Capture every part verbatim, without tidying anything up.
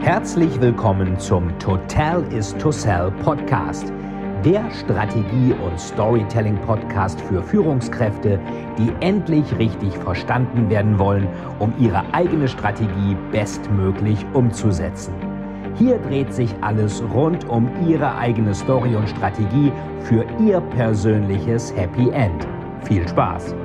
Herzlich willkommen zum To Tell is to Sell Podcast, der Strategie- und Storytelling-Podcast für Führungskräfte, die endlich richtig verstanden werden wollen, um ihre eigene Strategie bestmöglich umzusetzen. Hier dreht sich alles rund um ihre eigene Story und Strategie für ihr persönliches Happy End. Viel Spaß!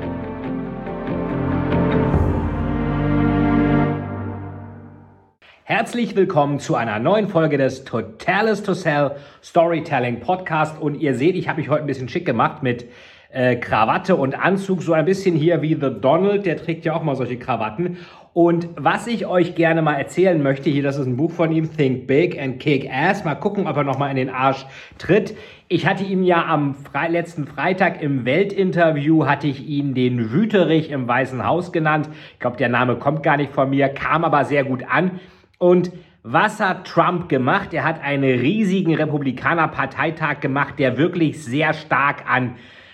Herzlich willkommen zu einer neuen Folge des To Tell is to Sell Storytelling Podcast. Und ihr seht, ich habe mich heute ein bisschen schick gemacht mit äh, Krawatte und Anzug. So ein bisschen hier wie The Donald, der trägt ja auch mal solche Krawatten. Und was ich euch gerne mal erzählen möchte, hier, das ist ein Buch von ihm, Think Big and Kick Ass. Mal gucken, ob er nochmal in den Arsch tritt. Ich hatte ihm ja am Fre- letzten Freitag im Weltinterview, hatte ich ihn den Wüterich im Weißen Haus genannt. Ich glaube, der Name kommt gar nicht von mir, kam aber sehr gut an. Und was hat Trump gemacht? Er hat einen riesigen Republikaner-Parteitag gemacht, der wirklich sehr stark an,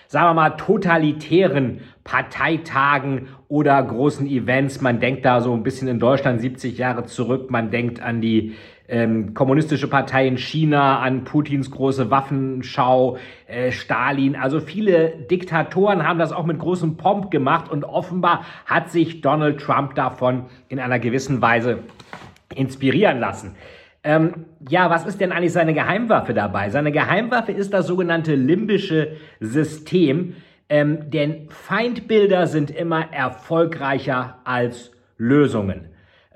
sagen wir mal, totalitären Parteitagen oder großen Events, man denkt da so ein bisschen in Deutschland siebzig Jahre zurück, man denkt an die ähm, kommunistische Partei in China, an Putins große Waffenschau, äh, Stalin, also viele Diktatoren haben das auch mit großem Pomp gemacht und offenbar hat sich Donald Trump davon in einer gewissen Weise inspirieren lassen. Ähm, ja, was ist denn eigentlich seine Geheimwaffe dabei? Seine Geheimwaffe ist das sogenannte limbische System, ähm, denn Feindbilder sind immer erfolgreicher als Lösungen.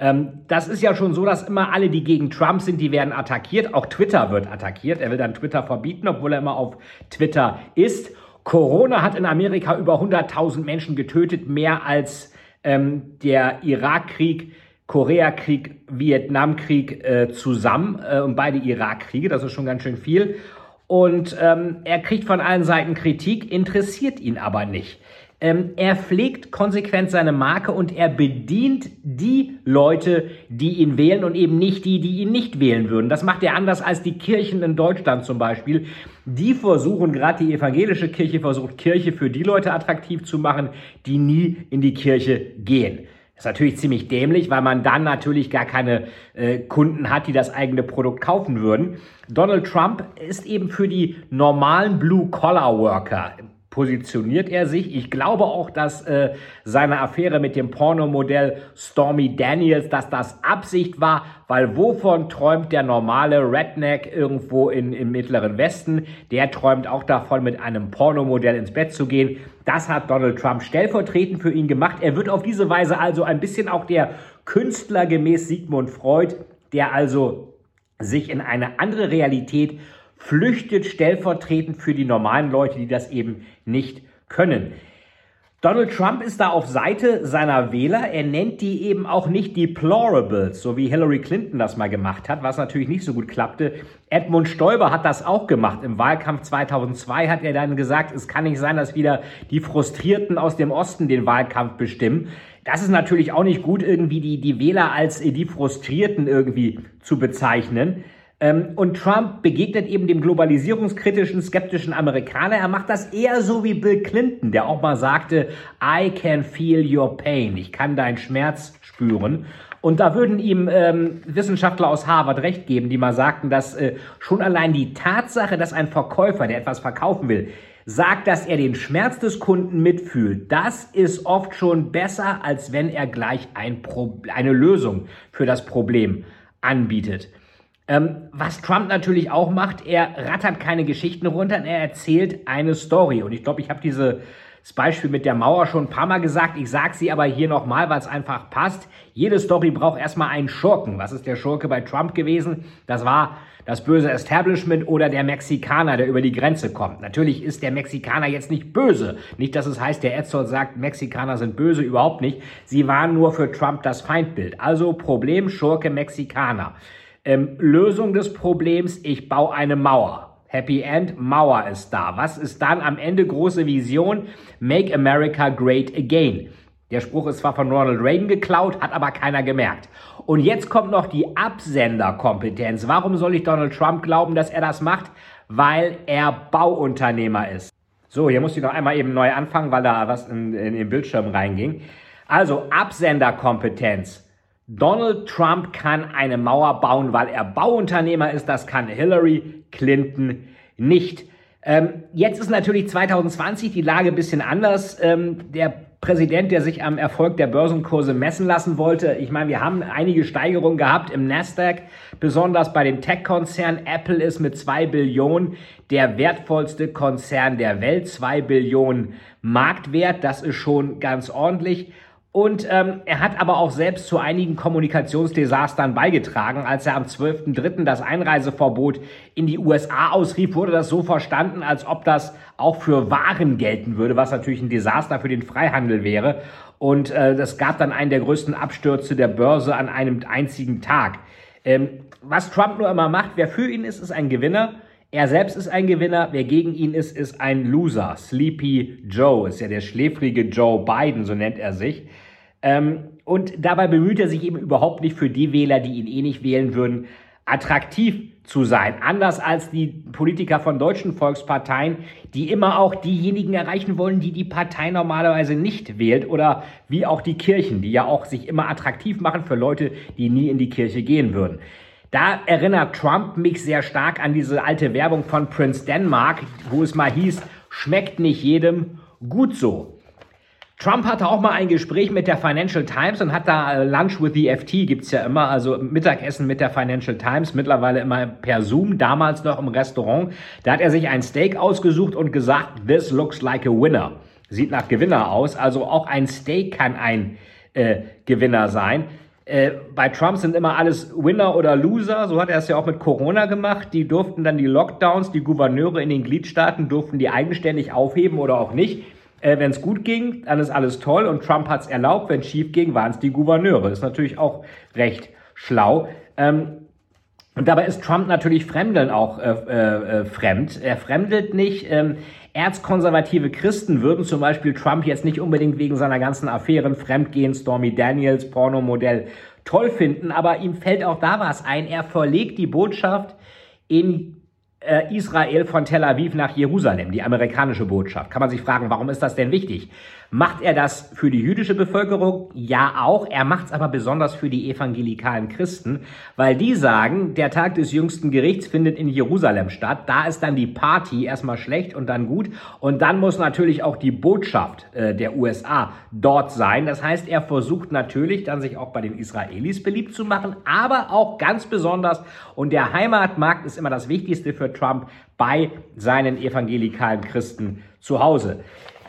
Ähm, das ist ja schon so, dass immer alle, die gegen Trump sind, die werden attackiert. Auch Twitter wird attackiert. Er will dann Twitter verbieten, obwohl er immer auf Twitter ist. Corona hat in Amerika über hunderttausend Menschen getötet, mehr als ähm, der Irakkrieg, Koreakrieg, Vietnamkrieg äh, zusammen äh, und beide Irakkriege, das ist schon ganz schön viel. Und ähm, er kriegt von allen Seiten Kritik, interessiert ihn aber nicht. Ähm, er pflegt konsequent seine Marke und er bedient die Leute, die ihn wählen und eben nicht die, die ihn nicht wählen würden. Das macht er anders als die Kirchen in Deutschland zum Beispiel. Die versuchen, gerade die evangelische Kirche versucht, Kirche für die Leute attraktiv zu machen, die nie in die Kirche gehen. Das ist natürlich ziemlich dämlich, weil man dann natürlich gar keine äh, Kunden hat, die das eigene Produkt kaufen würden. Donald Trump ist eben für die normalen Blue-Collar-Worker, positioniert er sich. Ich glaube auch, dass äh, seine Affäre mit dem Pornomodell Stormy Daniels, dass das Absicht war, weil wovon träumt der normale Redneck irgendwo in, im Mittleren Westen? Der träumt auch davon, mit einem Pornomodell ins Bett zu gehen. Das hat Donald Trump stellvertretend für ihn gemacht. Er wird auf diese Weise also ein bisschen auch der Künstler gemäß Sigmund Freud, der also sich in eine andere Realität flüchtet, stellvertretend für die normalen Leute, die das eben nicht können. Donald Trump ist da auf Seite seiner Wähler. Er nennt die eben auch nicht Deplorables, so wie Hillary Clinton das mal gemacht hat, was natürlich nicht so gut klappte. Edmund Stoiber hat das auch gemacht. Im Wahlkampf zweitausendzwei hat er dann gesagt, es kann nicht sein, dass wieder die Frustrierten aus dem Osten den Wahlkampf bestimmen. Das ist natürlich auch nicht gut, irgendwie die, die Wähler als die Frustrierten irgendwie zu bezeichnen. Und Trump begegnet eben dem globalisierungskritischen, skeptischen Amerikaner. Er macht das eher so wie Bill Clinton, der auch mal sagte, I can feel your pain, ich kann deinen Schmerz spüren. Und da würden ihm ähm, Wissenschaftler aus Harvard recht geben, die mal sagten, dass äh, schon allein die Tatsache, dass ein Verkäufer, der etwas verkaufen will, sagt, dass er den Schmerz des Kunden mitfühlt, das ist oft schon besser, als wenn er gleich ein Pro- eine Lösung für das Problem anbietet. Was Trump natürlich auch macht, er rattert keine Geschichten runter, er erzählt eine Story. Und ich glaube, ich habe dieses Beispiel mit der Mauer schon ein paar Mal gesagt. Ich sage sie aber hier nochmal, weil es einfach passt. Jede Story braucht erstmal einen Schurken. Was ist der Schurke bei Trump gewesen? Das war das böse Establishment oder der Mexikaner, der über die Grenze kommt. Natürlich ist der Mexikaner jetzt nicht böse. Nicht, dass es heißt, der Edson sagt, Mexikaner sind böse, überhaupt nicht. Sie waren nur für Trump das Feindbild. Also Problem, Schurke, Mexikaner. Ähm, Lösung des Problems, ich baue eine Mauer. Happy End, Mauer ist da. Was ist dann am Ende große Vision? Make America Great Again. Der Spruch ist zwar von Ronald Reagan geklaut, hat aber keiner gemerkt. Und jetzt kommt noch die Absenderkompetenz. Warum soll ich Donald Trump glauben, dass er das macht? Weil er Bauunternehmer ist. So, hier musste ich noch einmal eben neu anfangen, weil da was in, in den Bildschirm reinging. Also Absenderkompetenz. Donald Trump kann eine Mauer bauen, weil er Bauunternehmer ist. Das kann Hillary Clinton nicht. Ähm, jetzt ist natürlich zwanzig zwanzig die Lage ein bisschen anders. Ähm, der Präsident, der sich am Erfolg der Börsenkurse messen lassen wollte. Ich meine, wir haben einige Steigerungen gehabt im Nasdaq, besonders bei den Tech-Konzernen. Apple ist mit zwei Billionen der wertvollste Konzern der Welt. zwei Billionen Marktwert, das ist schon ganz ordentlich. Und ähm, er hat aber auch selbst zu einigen Kommunikationsdesastern beigetragen. Als er am zwölften dritten das Einreiseverbot in die U S A ausrief, wurde das so verstanden, als ob das auch für Waren gelten würde, was natürlich ein Desaster für den Freihandel wäre. Und äh, das gab dann einen der größten Abstürze der Börse an einem einzigen Tag. Ähm, was Trump nur immer macht, wer für ihn ist, ist ein Gewinner. Er selbst ist ein Gewinner, wer gegen ihn ist, ist ein Loser. Sleepy Joe ist ja der schläfrige Joe Biden, so nennt er sich. Ähm, und dabei bemüht er sich eben überhaupt nicht für die Wähler, die ihn eh nicht wählen würden, attraktiv zu sein. Anders als die Politiker von deutschen Volksparteien, die immer auch diejenigen erreichen wollen, die die Partei normalerweise nicht wählt. Oder wie auch die Kirchen, die ja auch sich immer attraktiv machen für Leute, die nie in die Kirche gehen würden. Da erinnert Trump mich sehr stark an diese alte Werbung von Prince Denmark, wo es mal hieß, schmeckt nicht jedem, gut so. Trump hatte auch mal ein Gespräch mit der Financial Times und hat da Lunch with the F T, gibt's ja immer, also Mittagessen mit der Financial Times, mittlerweile immer per Zoom, damals noch im Restaurant. Da hat er sich ein Steak ausgesucht und gesagt, this looks like a winner. Sieht nach Gewinner aus, also auch ein Steak kann ein äh, Gewinner sein. Äh, bei Trump sind immer alles Winner oder Loser, so hat er es ja auch mit Corona gemacht. Die durften dann die Lockdowns, die Gouverneure in den Gliedstaaten durften die eigenständig aufheben oder auch nicht. Äh, wenn es gut ging, dann ist alles toll und Trump hat es erlaubt. Wenn es schief ging, waren es die Gouverneure. Ist natürlich auch recht schlau. Ähm, und dabei ist Trump natürlich Fremdeln auch äh, äh, fremd. Er fremdelt nicht. Ähm, Erzkonservative Christen würden zum Beispiel Trump jetzt nicht unbedingt wegen seiner ganzen Affären, Fremdgehen, Stormy Daniels, Pornomodell toll finden, aber ihm fällt auch da was ein. Er verlegt die Botschaft in äh, Israel von Tel Aviv nach Jerusalem, die amerikanische Botschaft. Kann man sich fragen, warum ist das denn wichtig? Macht er das für die jüdische Bevölkerung? Ja, auch. Er macht es aber besonders für die evangelikalen Christen, weil die sagen, der Tag des jüngsten Gerichts findet in Jerusalem statt. Da ist dann die Party erstmal schlecht und dann gut. Und dann muss natürlich auch die Botschaft äh, der U S A dort sein. Das heißt, er versucht natürlich dann sich auch bei den Israelis beliebt zu machen, aber auch ganz besonders, und der Heimatmarkt ist immer das Wichtigste für Trump, bei seinen evangelikalen Christen zu Hause.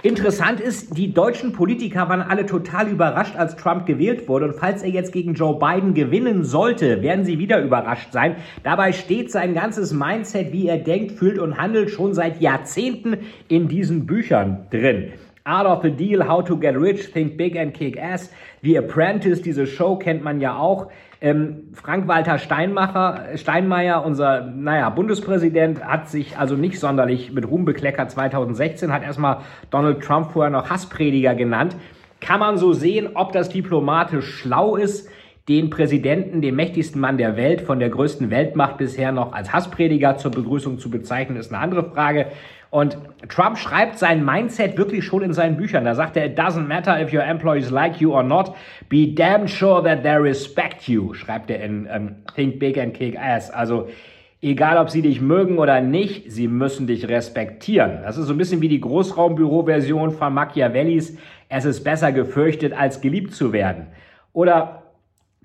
Interessant ist, die deutschen Politiker waren alle total überrascht, als Trump gewählt wurde. Und falls er jetzt gegen Joe Biden gewinnen sollte, werden sie wieder überrascht sein. Dabei steht sein ganzes Mindset, wie er denkt, fühlt und handelt, schon seit Jahrzehnten in diesen Büchern drin. Art of the Deal, How to Get Rich, Think Big and Kick Ass, The Apprentice, diese Show kennt man ja auch. Ähm, Frank-Walter Steinmeier, unser naja, Bundespräsident, hat sich also nicht sonderlich mit Ruhm bekleckert zwanzig sechzehn, hat erstmal Donald Trump vorher noch Hassprediger genannt. Kann man so sehen, ob das diplomatisch schlau ist, den Präsidenten, den mächtigsten Mann der Welt, von der größten Weltmacht bisher noch als Hassprediger zur Begrüßung zu bezeichnen, ist eine andere Frage. Und Trump schreibt sein Mindset wirklich schon in seinen Büchern. Da sagt er, it doesn't matter if your employees like you or not, be damn sure that they respect you, schreibt er in ähm, Think Big and Kick Ass. Also egal, ob sie dich mögen oder nicht, sie müssen dich respektieren. Das ist so ein bisschen wie die Großraumbüro-Version von Machiavellis, es ist besser gefürchtet, als geliebt zu werden. Oder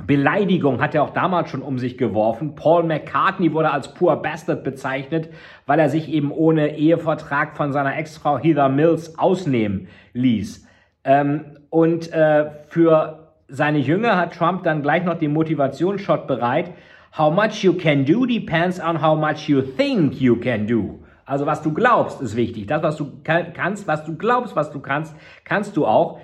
Beleidigung hat er auch damals schon um sich geworfen. Paul McCartney wurde als poor bastard bezeichnet, weil er sich eben ohne Ehevertrag von seiner Ex-Frau Heather Mills ausnehmen ließ. Ähm, und äh, für seine Jünger hat Trump dann gleich noch den Motivationsshot bereit. How much you can do depends on how much you think you can do. Also was du glaubst, ist wichtig. Das, was du kann, kannst, was du glaubst, was du kannst, kannst du auch.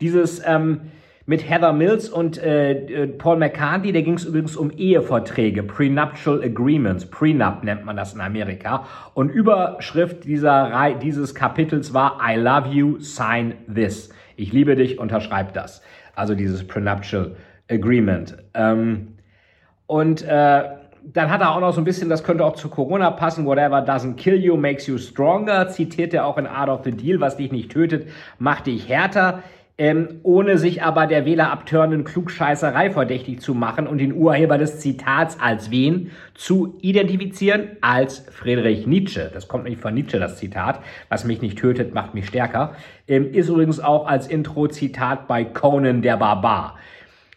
Dieses... Ähm, Mit Heather Mills und äh, Paul McCartney, da ging es übrigens um Eheverträge, Prenuptial Agreements, Prenup nennt man das in Amerika. Und Überschrift dieser, dieses Kapitels war I love you, sign this. Ich liebe dich, unterschreib das. Also dieses Prenuptial Agreement. Ähm, und äh, dann hat er auch noch so ein bisschen, das könnte auch zu Corona passen, whatever doesn't kill you makes you stronger, zitiert er auch in Art of the Deal, was dich nicht tötet, macht dich härter, ähm, ohne sich aber der wählerabtörenden Klugscheißerei verdächtig zu machen und den Urheber des Zitats als wen zu identifizieren, als Friedrich Nietzsche. Das kommt nämlich von Nietzsche, das Zitat, was mich nicht tötet, macht mich stärker, ähm, ist übrigens auch als Intro-Zitat bei Conan der Barbar.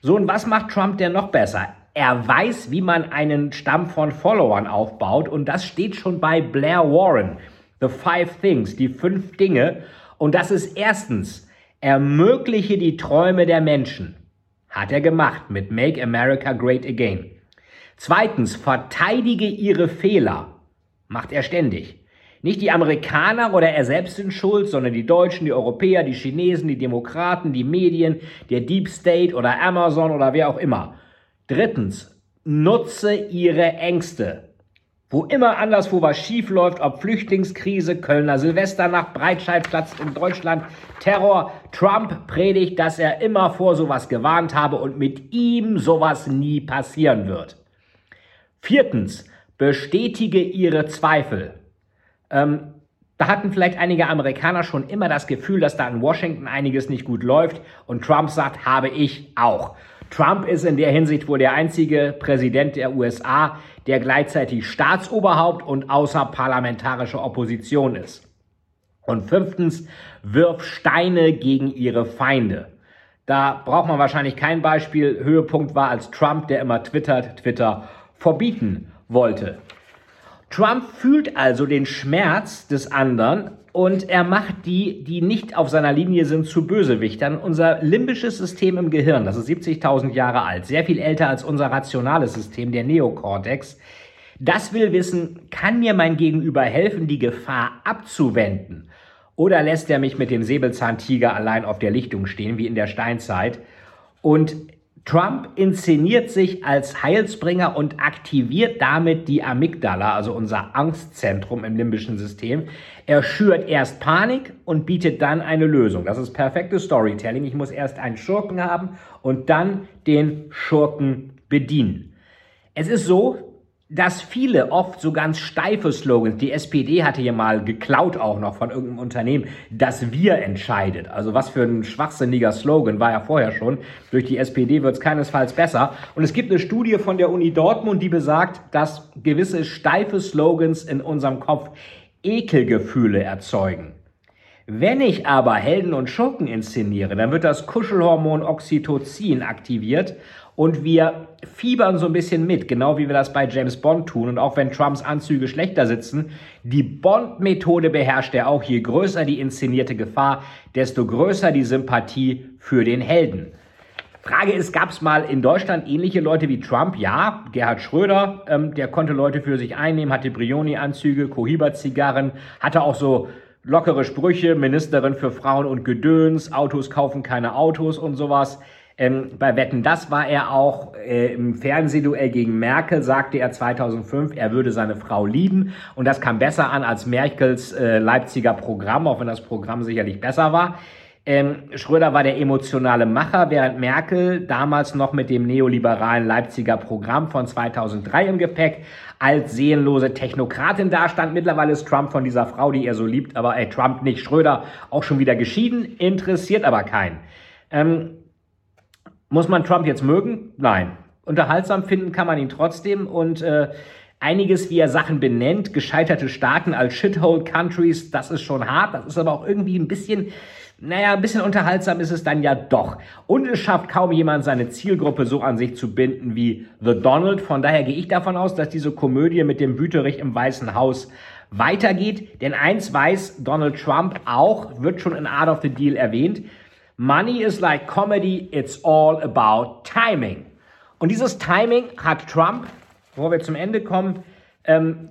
So, und was macht Trump denn noch besser? Er weiß, wie man einen Stamm von Followern aufbaut, und das steht schon bei Blair Warren. The Five Things, die fünf Dinge. Und das ist erstens, ermögliche die Träume der Menschen. Hat er gemacht mit Make America Great Again. Zweitens, verteidige ihre Fehler. Macht er ständig. Nicht die Amerikaner oder er selbst sind schuld, sondern die Deutschen, die Europäer, die Chinesen, die Demokraten, die Medien, der Deep State oder Amazon oder wer auch immer. Drittens, nutze ihre Ängste. Wo immer anderswo was schief läuft, ob Flüchtlingskrise, Kölner Silvesternacht, Breitscheidplatz in Deutschland, Terror, Trump predigt, dass er immer vor sowas gewarnt habe und mit ihm sowas nie passieren wird. Viertens, bestätige ihre Zweifel. Ähm, Da hatten vielleicht einige Amerikaner schon immer das Gefühl, dass da in Washington einiges nicht gut läuft, und Trump sagt, habe ich auch. Trump ist in der Hinsicht wohl der einzige Präsident der U S A, der gleichzeitig Staatsoberhaupt und außerparlamentarische Opposition ist. Und fünftens, wirf Steine gegen ihre Feinde. Da braucht man wahrscheinlich kein Beispiel. Höhepunkt war, als Trump, der immer twittert, Twitter verbieten wollte. Trump fühlt also den Schmerz des anderen und er macht die, die nicht auf seiner Linie sind, zu Bösewichtern. Unser limbisches System im Gehirn, das ist siebzigtausend Jahre alt, sehr viel älter als unser rationales System, der Neokortex, das will wissen, kann mir mein Gegenüber helfen, die Gefahr abzuwenden? Oder lässt er mich mit dem Säbelzahntiger allein auf der Lichtung stehen, wie in der Steinzeit? Und Trump inszeniert sich als Heilsbringer und aktiviert damit die Amygdala, also unser Angstzentrum im limbischen System. Er schürt erst Panik und bietet dann eine Lösung. Das ist perfektes Storytelling. Ich muss erst einen Schurken haben und dann den Schurken bedienen. Es ist so, dass viele oft so ganz steife Slogans, die S P D hatte hier mal geklaut auch noch von irgendeinem Unternehmen, das Wir entscheidet. Also was für ein schwachsinniger Slogan, war ja vorher schon. Durch die S P D wird es keinesfalls besser. Und es gibt eine Studie von der Uni Dortmund, die besagt, dass gewisse steife Slogans in unserem Kopf Ekelgefühle erzeugen. Wenn ich aber Helden und Schurken inszeniere, dann wird das Kuschelhormon Oxytocin aktiviert und wir fiebern so ein bisschen mit, genau wie wir das bei James Bond tun. Und auch wenn Trumps Anzüge schlechter sitzen, die Bond-Methode beherrscht er auch. Je größer die inszenierte Gefahr, desto größer die Sympathie für den Helden. Frage ist, gab es mal in Deutschland ähnliche Leute wie Trump? Ja, Gerhard Schröder, ähm, der konnte Leute für sich einnehmen, hatte Brioni-Anzüge, Cohiba-Zigarren, hatte auch so lockere Sprüche, Ministerin für Frauen und Gedöns, Autos kaufen keine Autos und sowas. Ähm, bei Wetten, das war er auch. Äh, im Fernsehduell gegen Merkel sagte er zweitausendfünf, er würde seine Frau lieben. Und das kam besser an als Merkels äh, Leipziger Programm, auch wenn das Programm sicherlich besser war. Ähm, Schröder war der emotionale Macher, während Merkel damals noch mit dem neoliberalen Leipziger Programm von zweitausenddrei im Gepäck als seelenlose Technokratin dastand. Mittlerweile ist Trump von dieser Frau, die er so liebt, aber ey, Trump nicht, Schröder, auch schon wieder geschieden, interessiert aber keinen. Ähm, muss man Trump jetzt mögen? Nein. Unterhaltsam finden kann man ihn trotzdem und äh, einiges, wie er Sachen benennt, gescheiterte Staaten als Shithole-Countries, das ist schon hart, das ist aber auch irgendwie ein bisschen... Naja, ein bisschen unterhaltsam ist es dann ja doch. Und es schafft kaum jemand, seine Zielgruppe so an sich zu binden wie The Donald. Von daher gehe ich davon aus, dass diese Komödie mit dem Wüterich im Weißen Haus weitergeht. Denn eins weiß Donald Trump auch, wird schon in Art of the Deal erwähnt. Money is like comedy, it's all about timing. Und dieses Timing hat Trump, bevor wir zum Ende kommen, ähm,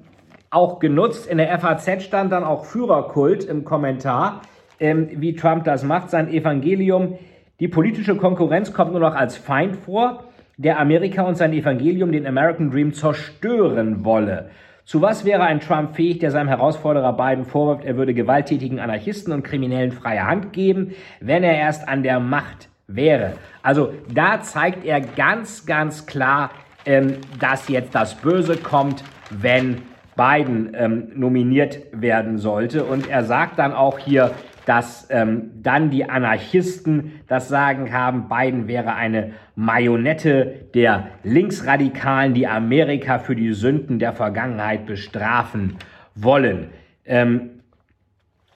auch genutzt. In der F A Z stand dann auch Führerkult im Kommentar. Ähm, wie Trump das macht, sein Evangelium. Die politische Konkurrenz kommt nur noch als Feind vor, der Amerika und sein Evangelium, den American Dream, zerstören wolle. Zu was wäre ein Trump fähig, der seinem Herausforderer Biden vorwirft, er würde gewalttätigen Anarchisten und Kriminellen freie Hand geben, wenn er erst an der Macht wäre? Also da zeigt er ganz, ganz klar, ähm, dass jetzt das Böse kommt, wenn Biden ähm, nominiert werden sollte. Und er sagt dann auch hier, dass ähm, dann die Anarchisten das Sagen haben, Biden wäre eine Marionette der Linksradikalen, die Amerika für die Sünden der Vergangenheit bestrafen wollen. Ähm,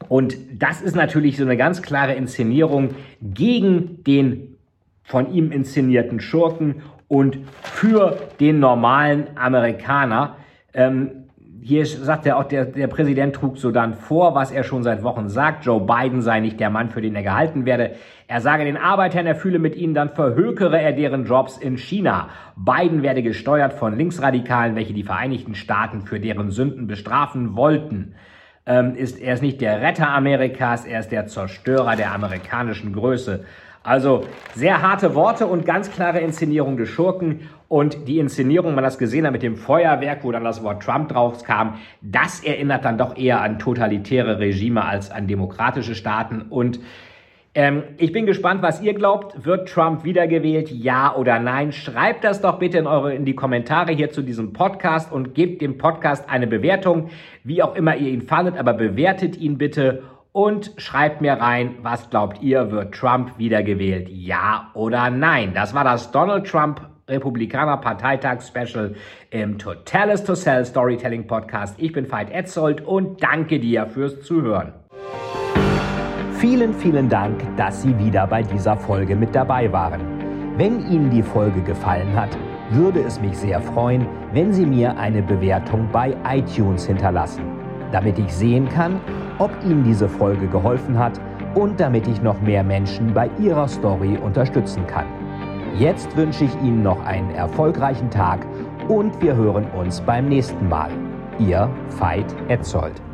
und das ist natürlich so eine ganz klare Inszenierung gegen den von ihm inszenierten Schurken und für den normalen Amerikaner. Ähm, Hier sagt er auch, der, der Präsident trug sodann vor, was er schon seit Wochen sagt. Joe Biden sei nicht der Mann, für den er gehalten werde. Er sage den Arbeitern, er fühle mit ihnen, dann verhökere er deren Jobs in China. Biden werde gesteuert von Linksradikalen, welche die Vereinigten Staaten für deren Sünden bestrafen wollten. Ähm, ist, er ist nicht der Retter Amerikas, er ist der Zerstörer der amerikanischen Größe. Also sehr harte Worte und ganz klare Inszenierung des Schurken. Und die Inszenierung, man das gesehen hat mit dem Feuerwerk, wo dann das Wort Trump drauf kam, das erinnert dann doch eher an totalitäre Regime als an demokratische Staaten. Und ähm, ich bin gespannt, was ihr glaubt. Wird Trump wiedergewählt? Ja oder nein? Schreibt das doch bitte in, eure, in die Kommentare hier zu diesem Podcast und gebt dem Podcast eine Bewertung, wie auch immer ihr ihn fandet, aber bewertet ihn bitte. Und schreibt mir rein, was glaubt ihr, wird Trump wiedergewählt? Ja oder nein? Das war das Donald Trump Republikaner Parteitag Special im To Tell is to Sell Storytelling Podcast. Ich bin Veit Etzold und danke dir fürs Zuhören. Vielen, vielen Dank, dass Sie wieder bei dieser Folge mit dabei waren. Wenn Ihnen die Folge gefallen hat, würde es mich sehr freuen, wenn Sie mir eine Bewertung bei iTunes hinterlassen, damit ich sehen kann, ob Ihnen diese Folge geholfen hat und damit ich noch mehr Menschen bei ihrer Story unterstützen kann. Jetzt wünsche ich Ihnen noch einen erfolgreichen Tag und wir hören uns beim nächsten Mal. Ihr Veit Etzold.